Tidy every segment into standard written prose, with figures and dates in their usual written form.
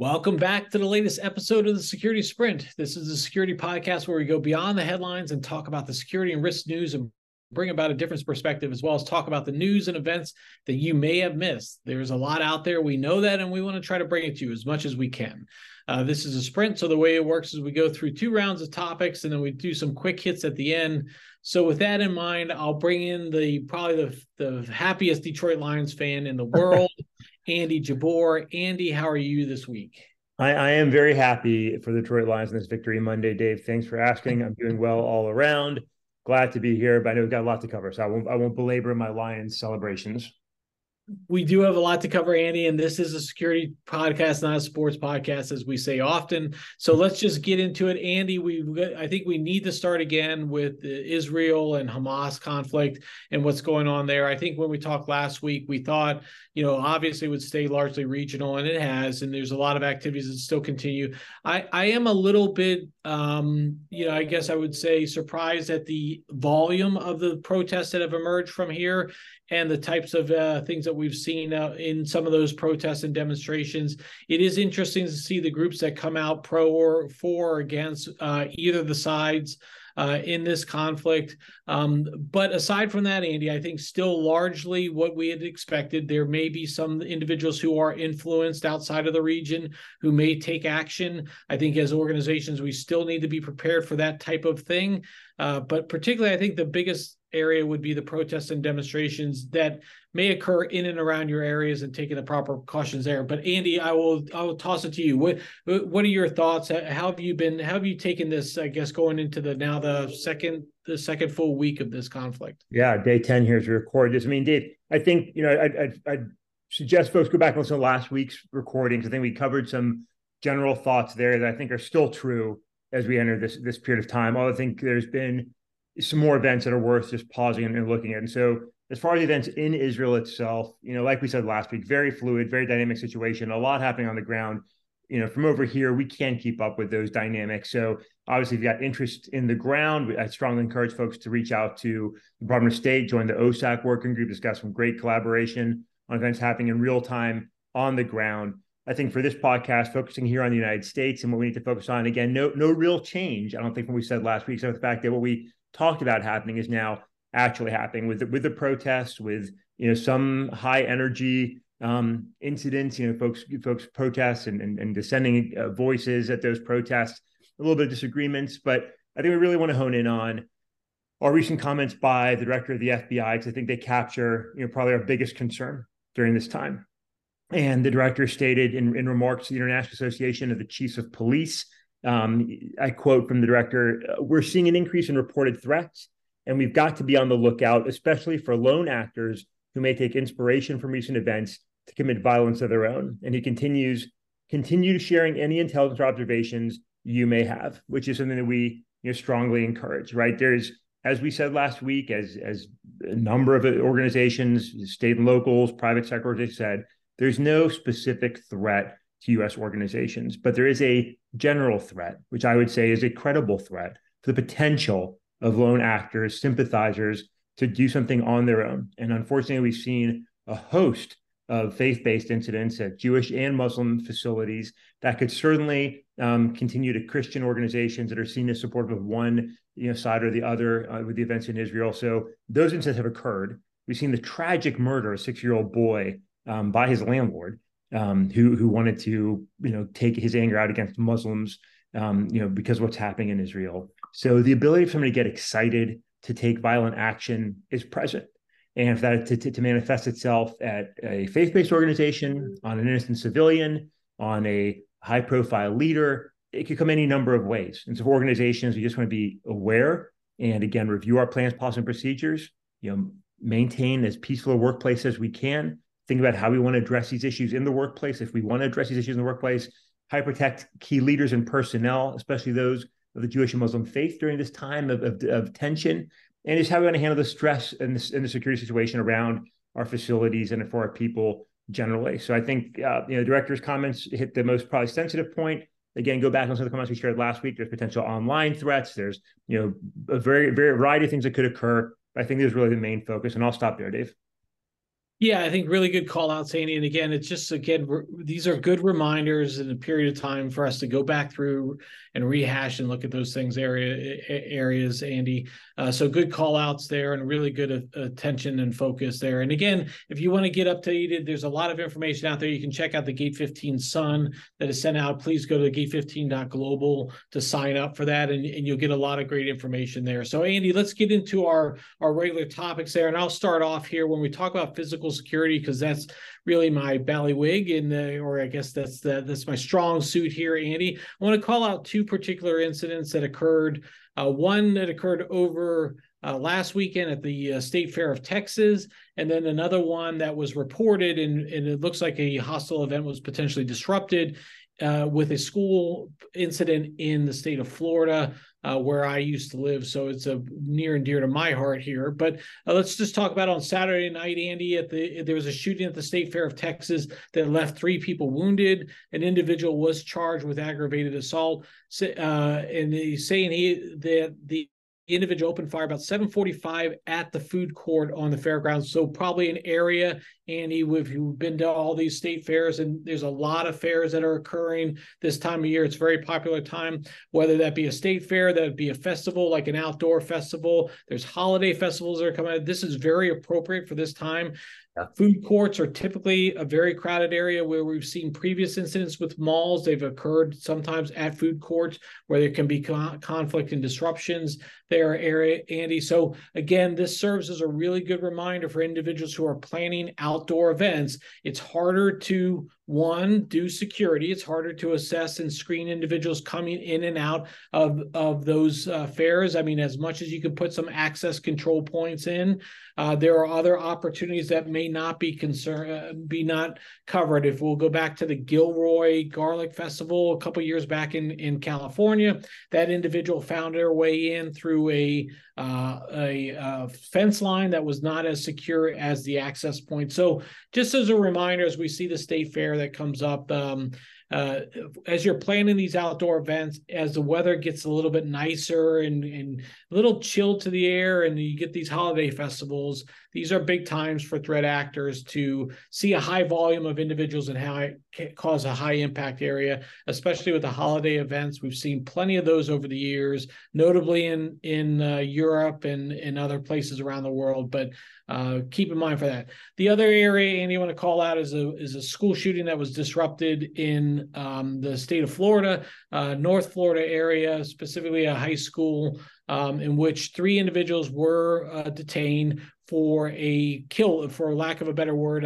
Welcome back to the latest episode of the Security Sprint. This is the security podcast where we go beyond the headlines and talk about the security and risk news and bring about a different perspective, as well as talk about the news and events that you may have missed. There's a lot out there. We know that, and we want to try to bring it to you as much as we can. This is a sprint, so the way it works is we go through two rounds of topics, and then we do some quick hits at the end. So with that in mind, I'll bring in the happiest Detroit Lions fan in the world, Andy Jabour. Andy, how are you this week? I am very happy for the Detroit Lions in this victory Monday, Dave. Thanks for asking. I'm doing well all around. Glad to be here, but I know we've got a lot to cover, so I won't belabor my Lions celebrations. We do have a lot to cover, Andy, and this is a security podcast, not a sports podcast, as we say often. So let's just get into it, Andy. I think we need to start again with the Israel and Hamas conflict and what's going on there. I think when we talked last week, we thought, obviously it would stay largely regional, and it has, and there's a lot of activities that still continue. I am a little bit, I guess I would say surprised at the volume of the protests that have emerged from here and the types of things that we've seen in some of those protests and demonstrations. It is interesting to see the groups that come out pro or for or against either the sides in this conflict. But aside from that, Andy, I think still largely what we had expected. There may be some individuals who are influenced outside of the region who may take action. I think as organizations, we still need to be prepared for that type of thing. But particularly, I think the biggest area would be the protests and demonstrations that may occur in and around your areas and taking the proper precautions there. But Andy, I will toss it to you. What are your thoughts? How have you taken this, I guess, going into the second full week of this conflict? Yeah, day 10 here as we record this. I mean, Dave, I think, I'd suggest folks go back and listen to last week's recordings. I think we covered some general thoughts there that I think are still true as we enter this period of time. Although I think there's been some more events that are worth just pausing and looking at. And so as far as events in Israel itself, like we said last week, very fluid, very dynamic situation, a lot happening on the ground. From over here, we can keep up with those dynamics. So obviously, if you've got interest in the ground, I strongly encourage folks to reach out to the Department of State, join the OSAC working group. It's got some great collaboration on events happening in real time on the ground. I think for this podcast, focusing here on the United States and what we need to focus on, again, no real change, I don't think, from what we said last week. So the fact that what we talked about happening is now actually happening with the protests, with some high energy incidents, folks protests and dissenting voices at those protests, a little bit of disagreements. But I think we really want to hone in on our recent comments by the director of the FBI, because I think they capture probably our biggest concern during this time. And the director stated in remarks to the International Association of the Chiefs of Police, I quote from the director, "We're seeing an increase in reported threats, and we've got to be on the lookout, especially for lone actors who may take inspiration from recent events to commit violence of their own." And he continues, "Continue sharing any intelligence or observations you may have," which is something that we strongly encourage, right? There's, as we said last week, as a number of organizations, state and locals, private sector, they said, there's no specific threat to U.S. organizations, but there is a general threat, which I would say is a credible threat to the potential of lone actors, sympathizers, to do something on their own. And unfortunately, we've seen a host of faith-based incidents at Jewish and Muslim facilities that could certainly continue to Christian organizations that are seen as supportive of one side or the other with the events in Israel. So those incidents have occurred. We've seen the tragic murder of a 6-year-old boy by his landlord, who wanted to take his anger out against Muslims, because of what's happening in Israel. So the ability for somebody to get excited, to take violent action, is present, and for that to manifest itself at a faith-based organization, on an innocent civilian, on a high-profile leader, it could come any number of ways. And so for organizations, we just want to be aware and, again, review our plans, policies, and procedures. Maintain as peaceful a workplace as we can. Think about how we want to address these issues in the workplace. If we want to address these issues in the workplace, high protect key leaders and personnel, especially those of the Jewish and Muslim faith during this time of tension, and just how we want to handle the stress and the security situation around our facilities and for our people generally. So I think the director's comments hit the most probably sensitive point. Again, go back on some of the comments we shared last week. There's potential online threats. There's a very variety of things that could occur. I think there's really the main focus, and I'll stop there, Dave. Yeah, I think really good call out, Sandy. And again, it's just, again, these are good reminders in a period of time for us to go back through and rehash and look at those things, areas, Andy. So good call outs there and really good attention and focus there. And again, if you want to get updated, there's a lot of information out there. You can check out the Gate 15 Sun that is sent out. Please go to gate15.global to sign up for that, and you'll get a lot of great information there. So Andy, let's get into our regular topics there. And I'll start off here when we talk about physical security, because that's really my ballywig, or I guess that's my strong suit here, Andy. I want to call out two particular incidents that occurred. One that occurred over last weekend at the State Fair of Texas, and then another one that was reported, and it looks like a hostile event was potentially disrupted with a school incident in the state of Florida, where I used to live. So it's near and dear to my heart here. But let's just talk about on Saturday night, Andy, there was a shooting at the State Fair of Texas that left 3 people wounded. An individual was charged with aggravated assault, and he's saying that the individual opened fire about 7:45 at the food court on the fairgrounds. So probably an area, Andy, if you've been to all these state fairs, and there's a lot of fairs that are occurring this time of year. It's a very popular time, whether that be a state fair, that would be a festival, like an outdoor festival. There's holiday festivals that are coming out. This is very appropriate for this time. Yeah. Food courts are typically a very crowded area where we've seen previous incidents with malls. They've occurred sometimes at food courts where there can be conflict and disruptions there, Andy. So again, this serves as a really good reminder for individuals who are planning outdoor events. It's harder to, one, do security. It's harder to assess and screen individuals coming in and out of those fairs. I mean, as much as you can put some access control points in, there are other opportunities that may not be not covered. If we'll go back to the Gilroy Garlic Festival a couple of years back in California, that individual found their way in through a fence line that was not as secure as the access point. So just as a reminder, as we see the state fair that comes up, as you're planning these outdoor events, as the weather gets a little bit nicer and a little chill to the air, and you get these holiday festivals, these are big times for threat actors to see a high volume of individuals and how it can cause a high impact area, especially with the holiday events. We've seen plenty of those over the years, notably in Europe and in other places around the world. But keep in mind for that. The other area, Andy, I want to call out is a school shooting that was disrupted in the state of Florida, North Florida area, specifically a high school, in which 3 individuals were detained for lack of a better word,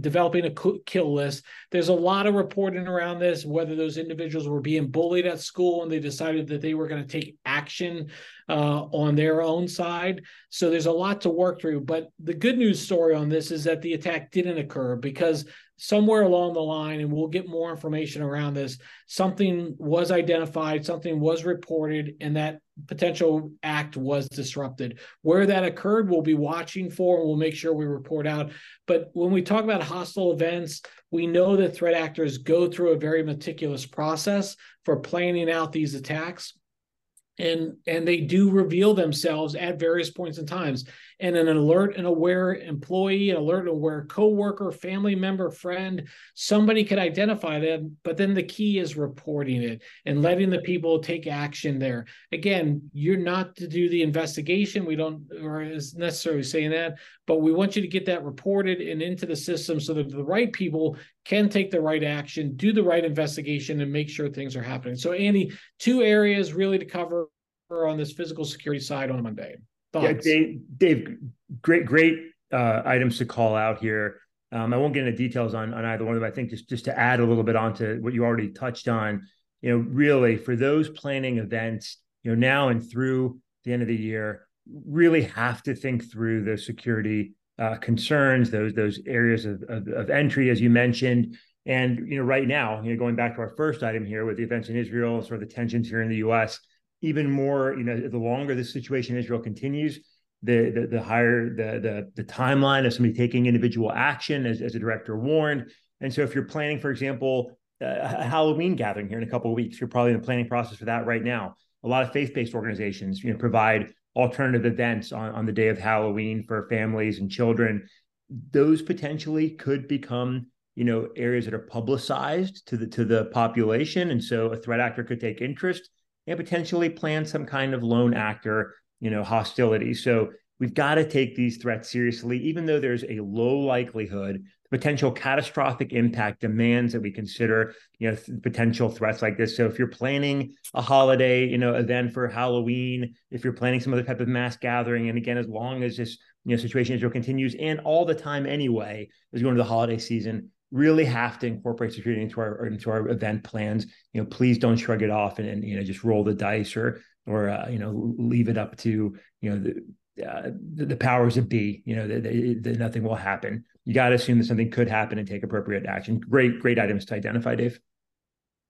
developing a kill list. There's a lot of reporting around this, whether those individuals were being bullied at school and they decided that they were going to take action on their own side. So there's a lot to work through. But the good news story on this is that the attack didn't occur, because somewhere along the line, and we'll get more information around this, something was identified, something was reported, and that potential act was disrupted. Where that occurred, we'll be watching for, and we'll make sure we report out. But when we talk about hostile events, we know that threat actors go through a very meticulous process for planning out these attacks, and they do reveal themselves at various points in times. And an alert and aware employee, an alert and aware coworker, family member, friend, somebody could identify them, but then the key is reporting it and letting the people take action there. Again, you're not to do the investigation. We don't or is necessarily saying that, but we want you to get that reported and into the system so that the right people can take the right action, do the right investigation, and make sure things are happening. So, Andy, 2 areas really to cover on this physical security side on Monday. Yeah, Dave, great items to call out here. I won't get into details on either one of them. I think just to add a little bit onto what you already touched on, really for those planning events, now and through the end of the year, really have to think through the security concerns, those areas of entry, as you mentioned. And right now, going back to our first item here with the events in Israel, sort of the tensions here in the U.S. Even more, the longer this situation in Israel continues, the higher the timeline of somebody taking individual action, as a director warned. And so if you're planning, for example, a Halloween gathering here in a couple of weeks, you're probably in the planning process for that right now. A lot of faith-based organizations, provide alternative events on the day of Halloween for families and children. those potentially could become, you know, areas that are publicized to the population. And so a threat actor could take interest and potentially plan some kind of lone actor, you know, hostility. So we've got to take these threats seriously, even though there's a low likelihood. The potential catastrophic impact demands that we consider, you know, potential threats like this. So if you're planning a holiday, you know, event for Halloween, if you're planning some other type of mass gathering, and again, as long as this, you know, situation as it continues and all the time anyway, as we go into the holiday season, really have to incorporate security into our event plans. You know, please don't shrug it off and you know, just roll the dice or you know, leave it up to, you know, the powers that be, you know, that nothing will happen. You got to assume that something could happen and take appropriate action. Great items to identify, Dave.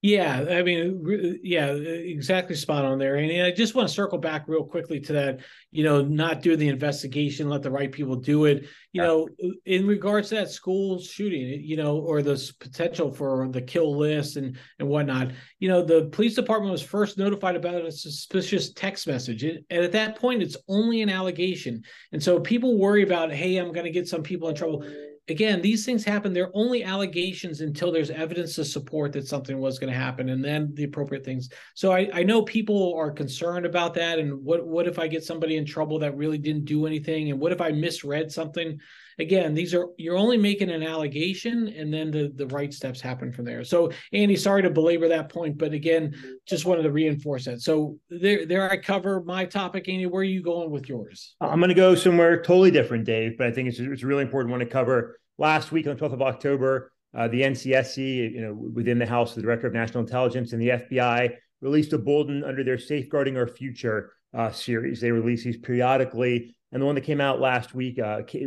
Yeah, I mean, yeah, exactly, spot on there. And I just want to circle back real quickly to that, you know, not do the investigation, let the right people do it. You know, in regards to that school shooting, you know, or this potential for the kill list and whatnot, you know, the police department was first notified about a suspicious text message. And at that point, it's only an allegation. And so people worry about, hey, I'm going to get some people in trouble. Again, these things happen. They're only allegations until there's evidence to support that something was going to happen, and then the appropriate things. So I know people are concerned about that. And what if I get somebody in trouble that really didn't do anything? And what if I misread something? Again, these are, you're only making an allegation, and then the right steps happen from there. So Andy, sorry to belabor that point, but again, just wanted to reinforce that. So there I cover my topic. Andy, where are you going with yours? I'm going to go somewhere totally different, Dave, but I think it's a really important one to cover. Last week on the 12th of October, the NCSC, you know, within the House of the Director of National Intelligence and the FBI released a bulletin under their Safeguarding Our Future series. They release these periodically. And the one that came out last week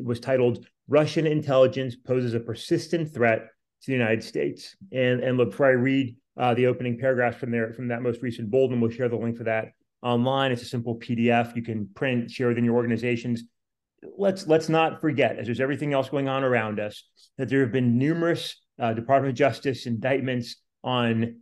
was titled Russian Intelligence Poses a Persistent Threat to the United States. And look, before I read the opening paragraphs from that most recent bulletin, we'll share the link for that online. It's a simple PDF. You can print, share within your organizations. Let's not forget, as there's everything else going on around us, that there have been numerous Department of Justice indictments on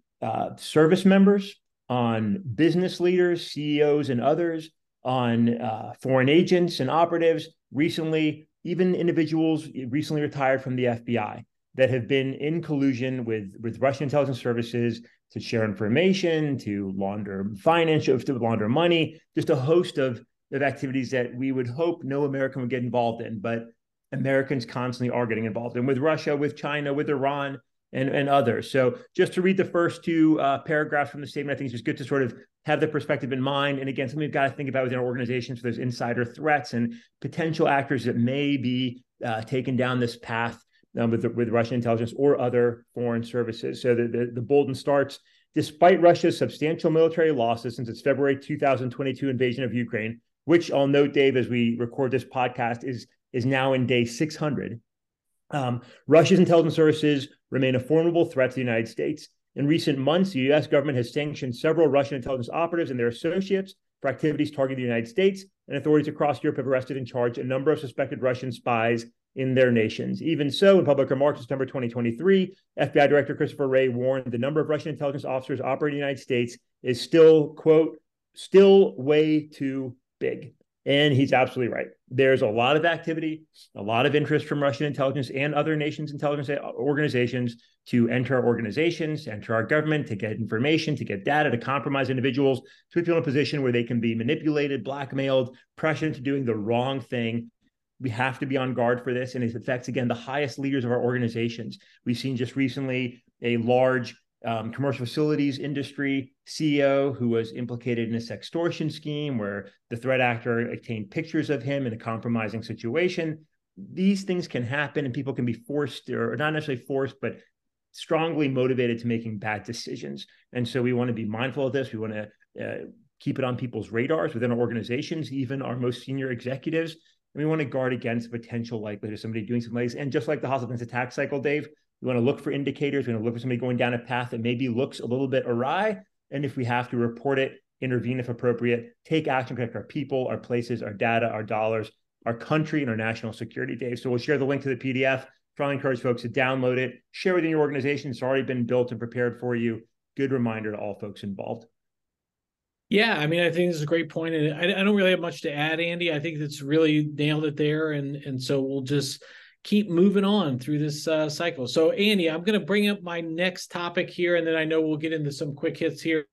service members, on business leaders, CEOs, and others, on foreign agents and operatives, recently, even individuals recently retired from the FBI that have been in collusion with Russian intelligence services to share information, to launder finance, to launder money, just a host of activities that we would hope no American would get involved in, but Americans constantly are getting involved in, with Russia, with China, with Iran, and others. So just to read the first two paragraphs from the statement, I think it's just good to sort of have the perspective in mind. And again, something we've got to think about within our organizations for those insider threats and potential actors that may be taken down this path with Russian intelligence or other foreign services. So the bulletin starts, despite Russia's substantial military losses since its February 2022 invasion of Ukraine, which I'll note, Dave, as we record this podcast, is now in day 600. Russia's intelligence services remain a formidable threat to the United States. In recent months, the U.S. government has sanctioned several Russian intelligence operatives and their associates for activities targeting the United States, and authorities across Europe have arrested and charged a number of suspected Russian spies in their nations. Even so, in public remarks in September 2023, FBI Director Christopher Wray warned the number of Russian intelligence officers operating in the United States is still, quote, still way too big. And he's absolutely right. There's a lot of activity, a lot of interest from Russian intelligence and other nations' intelligence organizations to enter our organizations, to enter our government, to get information, to get data, to compromise individuals, to put people in a position where they can be manipulated, blackmailed, pressured into doing the wrong thing. We have to be on guard for this. And it affects, again, the highest leaders of our organizations. We've seen just recently a large commercial facilities industry CEO who was implicated in a sextortion scheme where the threat actor obtained pictures of him in a compromising situation. These things can happen, and people can be forced, or not necessarily forced, but strongly motivated to making bad decisions. And so we want to be mindful of this. We want to keep it on people's radars within our organizations, even our most senior executives. And we want to guard against potential likelihood of somebody doing something like this. And just like the hostile attack cycle, Dave, we want to look for indicators. We want to look for somebody going down a path that maybe looks a little bit awry. And if we have to, report it, intervene if appropriate, take action, protect our people, our places, our data, our dollars, our country, and our national security, Dave. So we'll share the link to the PDF. Try and encourage folks to download it, share it in your organization. It's already been built and prepared for you. Good reminder to all folks involved. Yeah, I mean, I think this is a great point. And I don't really have much to add, Andy. I think that's really nailed it there. And so we'll just keep moving on through this cycle. So, Andy, I'm going to bring up my next topic here, and then I know we'll get into some quick hits here.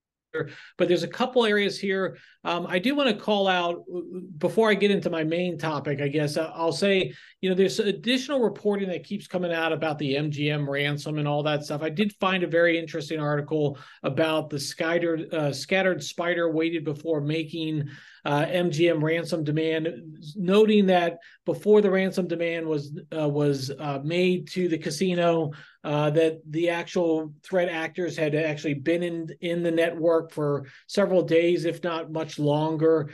But there's a couple areas here. I do want to call out, before I get into my main topic, I guess, I'll say, you know, there's additional reporting that keeps coming out about the MGM ransom and all that stuff. I did find a very interesting article about the scattered spider waited before making MGM ransom demand, noting that before the ransom demand was made to the casino, that the actual threat actors had actually been in the network for several days, if not much longer,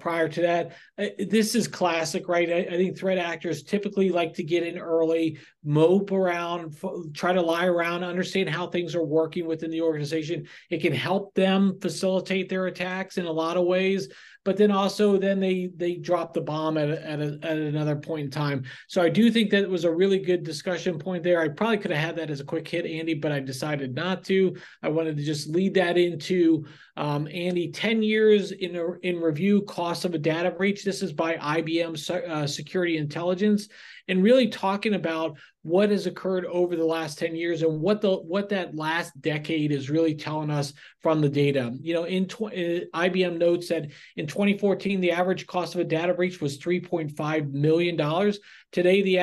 prior to that. This is classic, right? I think threat actors typically like to get in early, mope around, try to lie around, understand how things are working within the organization. It can help them facilitate their attacks in a lot of ways. But then also, then they drop the bomb at another point in time. So I do think that it was a really good discussion point there. I probably could have had that as a quick hit, Andy, but I decided not to. I wanted to just lead that into, Andy, 10 years in review, cost of a data breach. This is by IBM Security Intelligence, and really talking about what has occurred over the last 10 years and what that last decade is really telling us from the data. You know, IBM notes that in 2014, the average cost of a data breach was $3.5 million. Today, the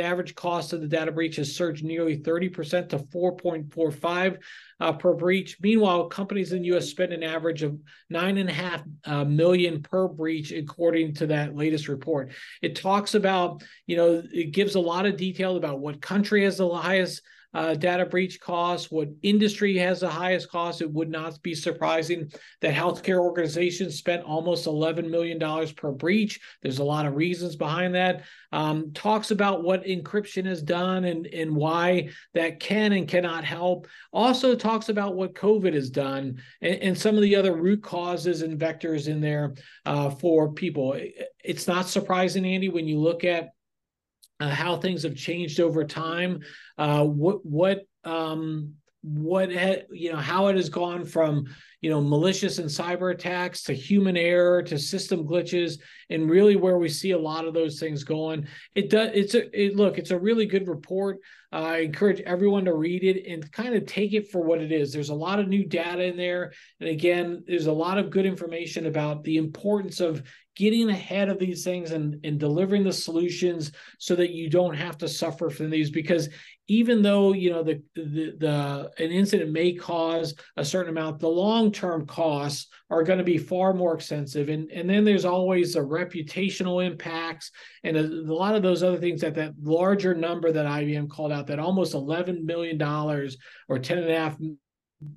average cost of the data breach has surged nearly 30% to 4.45 per breach. Meanwhile, companies in the U.S. spend an average of $9.5 million per breach, according to that latest report. It talks about, you know, it gives a lot of detail about what country has the highest data breach costs, what industry has the highest costs. It would not be surprising that healthcare organizations spent almost $11 million per breach. There's a lot of reasons behind that. Talks about what encryption has done and why that can and cannot help. Also talks about what COVID has done and some of the other root causes and vectors in there for people. It's not surprising, Andy, when you look at how things have changed over time, how it has gone from, you know, malicious and cyber attacks to human error to system glitches, and really where we see a lot of those things going. It's a really good report. I encourage everyone to read it and kind of take it for what it is. There's a lot of new data in there. And again, there's a lot of good information about the importance of getting ahead of these things and delivering the solutions so that you don't have to suffer from these, because even though, you know, an incident may cause a certain amount, the long-term costs are going to be far more extensive. And then there's always the reputational impacts and a lot of those other things that larger number that IBM called out, that almost $11 million or $10.5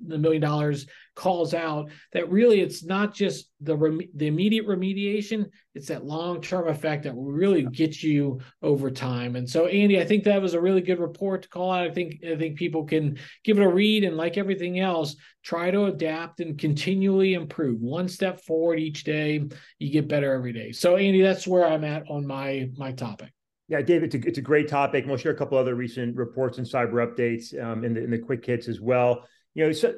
million calls out, that really it's not just the immediate remediation, it's that long-term effect that will really get you over time. And so, Andy, I think that was a really good report to call out. I think people can give it a read, and like everything else, try to adapt and continually improve. One step forward each day, you get better every day. So, Andy, that's where I'm at on my topic. Yeah, Dave, it's a great topic. And we'll share a couple other recent reports and cyber updates in the quick hits as well. You know, so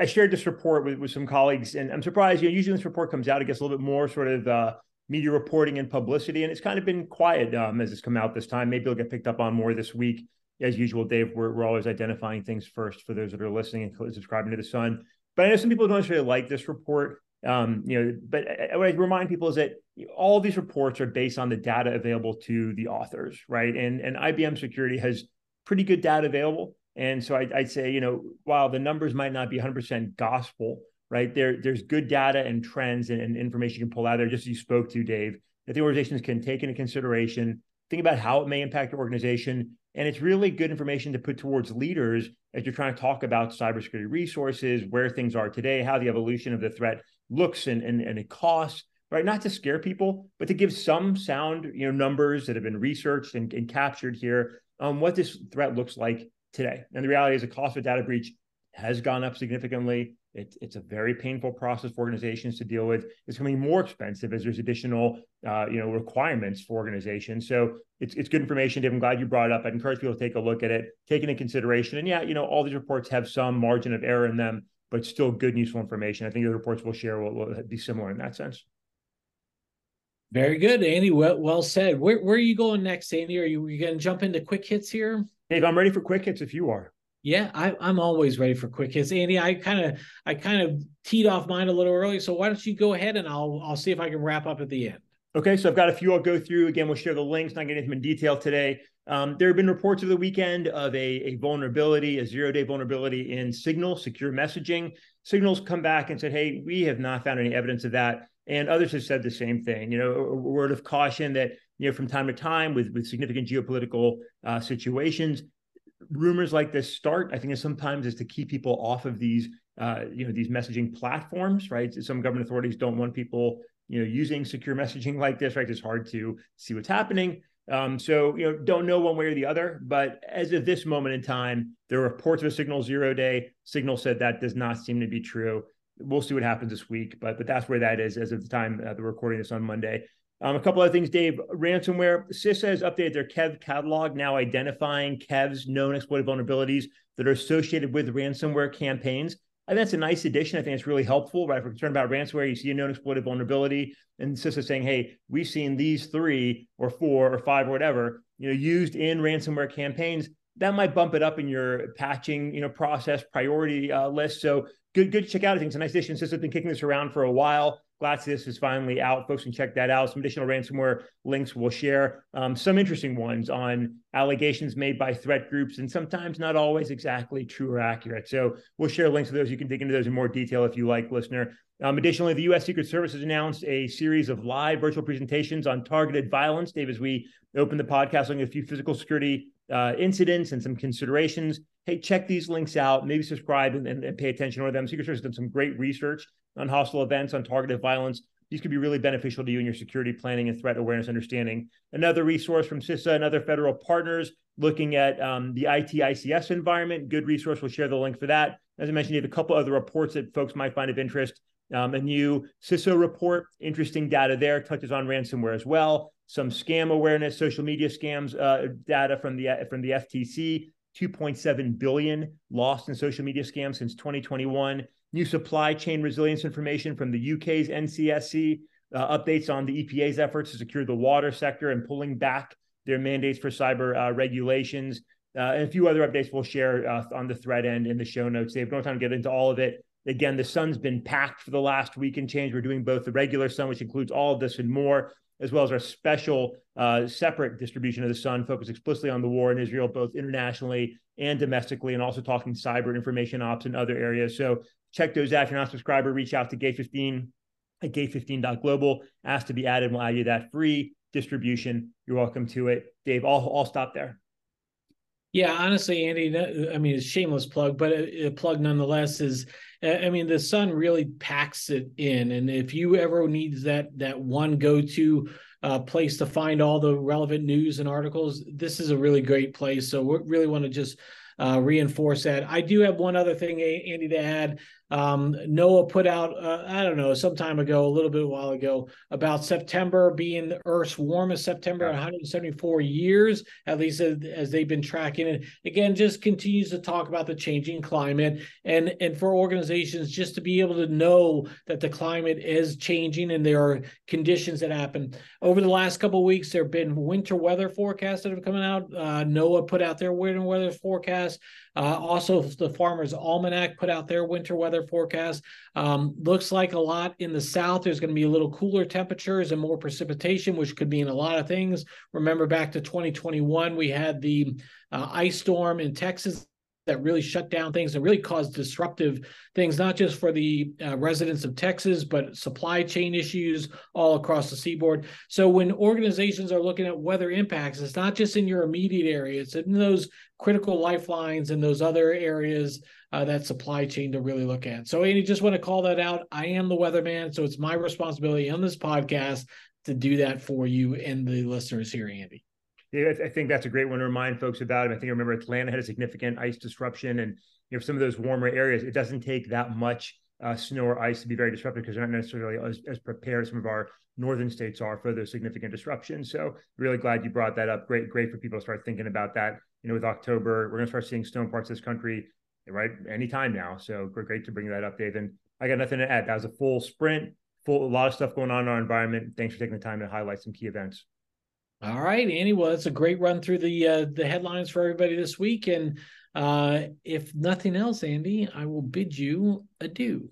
I shared this report with some colleagues, and I'm surprised, you know, usually when this report comes out, it gets a little bit more sort of media reporting and publicity, and it's kind of been quiet as it's come out this time. Maybe it'll get picked up on more this week. As usual, Dave, we're always identifying things first for those that are listening and subscribing to The Sun. But I know some people don't necessarily like this report, you know, but what I remind people is that all these reports are based on the data available to the authors, right? And IBM Security has pretty good data available. And so I'd say, you know, while the numbers might not be 100% gospel, right, there's good data and trends and information you can pull out there, just as you spoke to, Dave, that the organizations can take into consideration, think about how it may impact your organization. And it's really good information to put towards leaders as you're trying to talk about cybersecurity resources, where things are today, how the evolution of the threat looks and it costs, right? Not to scare people, but to give some sound, you know, numbers that have been researched and captured here on what this threat looks like today. And the reality is the cost of data breach has gone up significantly. It's a very painful process for organizations to deal with. It's going to be more expensive as there's additional requirements for organizations. So it's good information, Dave. I'm glad you brought it up. I'd encourage people to take a look at it, take it into consideration. And yeah, you know, all these reports have some margin of error in them, but it's still good and useful information. I think the reports we'll share will be similar in that sense. Very good, Andy. Well said. Where are you going next, Andy? Are you going to jump into quick hits here? Dave, I'm ready for quick hits if you are. Yeah, I'm always ready for quick hits. Andy, I kind of teed off mine a little early, so why don't you go ahead and I'll see if I can wrap up at the end. Okay, so I've got a few I'll go through. Again, we'll share the links, not getting into them in detail today. There have been reports over the weekend of a vulnerability, a zero-day vulnerability in Signal, secure messaging. Signal's come back and said, hey, we have not found any evidence of that. And others have said the same thing, you know, a word of caution that, you know, from time to time with significant geopolitical situations, rumors like this start. I think sometimes is to keep people off of these, you know, these messaging platforms, right? Some government authorities don't want people, you know, using secure messaging like this, right? It's hard to see what's happening. So, you know, don't know one way or the other, but as of this moment in time, there are reports of a Signal 0 day. Signal said that does not seem to be true. We'll see what happens this week, but that's where that is as of the time the recording this on Monday. A couple other things, Dave. Ransomware. CISA has updated their KEV catalog, now identifying KEV's known exploited vulnerabilities that are associated with ransomware campaigns. I think that's a nice addition. I think it's really helpful, right? If we're concerned about ransomware, you see a known exploited vulnerability, and CISA saying, hey, we've seen these 3 or 4 or 5 or whatever, you know, used in ransomware campaigns. That might bump it up in your patching, you know, process priority list. So good to check out. I think it's a nice addition. CISA's been kicking this around for a while. Glad this is finally out. Folks can check that out. Some additional ransomware links we'll share. Some interesting ones on allegations made by threat groups and sometimes not always exactly true or accurate. So we'll share links to those. You can dig into those in more detail if you like, listener. Additionally, the U.S. Secret Service has announced a series of live virtual presentations on targeted violence. Dave, as we open the podcast, looking at a few physical security incidents and some considerations. Hey, check these links out, maybe subscribe and pay attention to them. Secret Service has done some great research on hostile events, on targeted violence. These could be really beneficial to you in your security planning and threat awareness understanding. Another resource from CISA and other federal partners looking at the ITICS environment. Good resource. We'll share the link for that. As I mentioned, you have a couple other reports that folks might find of interest. A new CISA report, interesting data there, touches on ransomware as well. Some scam awareness, social media scams data from the FTC, 2.7 billion lost in social media scams since 2021. New supply chain resilience information from the UK's NCSC, updates on the EPA's efforts to secure the water sector and pulling back their mandates for cyber regulations, and a few other updates we'll share on the threat end in the show notes. Dave, no time to get into all of it. Again, the sun's been packed for the last week and change. We're doing both the regular sun, which includes all of this and more, as well as our special separate distribution of the sun focused explicitly on the war in Israel, both internationally and domestically, and also talking cyber information ops and other areas. So check those out. If you're not a subscriber, reach out to Gate15 at gate15.global. Ask to be added. We'll add you that free distribution. You're welcome to it. Dave, I'll stop there. Yeah, honestly, Andy, I mean, it's a shameless plug, but a plug nonetheless is, I mean, the sun really packs it in. And if you ever need that one go-to place to find all the relevant news and articles, this is a really great place. So we really want to just reinforce that. I do have one other thing, Andy, to add. NOAA put out, I don't know, some time ago, a little bit a while ago, about September being the Earth's warmest September in 174 years, at least as they've been tracking it. Again, just continues to talk about the changing climate and for organizations just to be able to know that the climate is changing and there are conditions that happen. Over the last couple of weeks, there have been winter weather forecasts that have come out. NOAA put out their winter weather forecast. Also, the Farmers' Almanac put out their winter weather forecast. Looks like a lot in the south, there's going to be a little cooler temperatures and more precipitation, which could mean a lot of things. Remember back to 2021, we had the ice storm in Texas that really shut down things and really caused disruptive things, not just for the residents of Texas, but supply chain issues all across the seaboard. So when organizations are looking at weather impacts, it's not just in your immediate area, it's in those critical lifelines and those other areas that supply chain to really look at. So Andy, just want to call that out. I am the weatherman, so it's my responsibility on this podcast to do that for you and the listeners here, Andy. Yeah, I think that's a great one to remind folks about. And I think I remember Atlanta had a significant ice disruption. And you know, some of those warmer areas, it doesn't take that much snow or ice to be very disruptive because they're not necessarily as prepared as some of our northern states are for those significant disruptions. So really glad you brought that up. Great for people to start thinking about that. You know, with October, we're going to start seeing snow in parts of this country, right, anytime now. So great to bring that up, Dave. And I got nothing to add. That was a full sprint, a lot of stuff going on in our environment. Thanks for taking the time to highlight some key events. All right, Andy. Well, that's a great run through the headlines for everybody this week. And if nothing else, Andy, I will bid you adieu.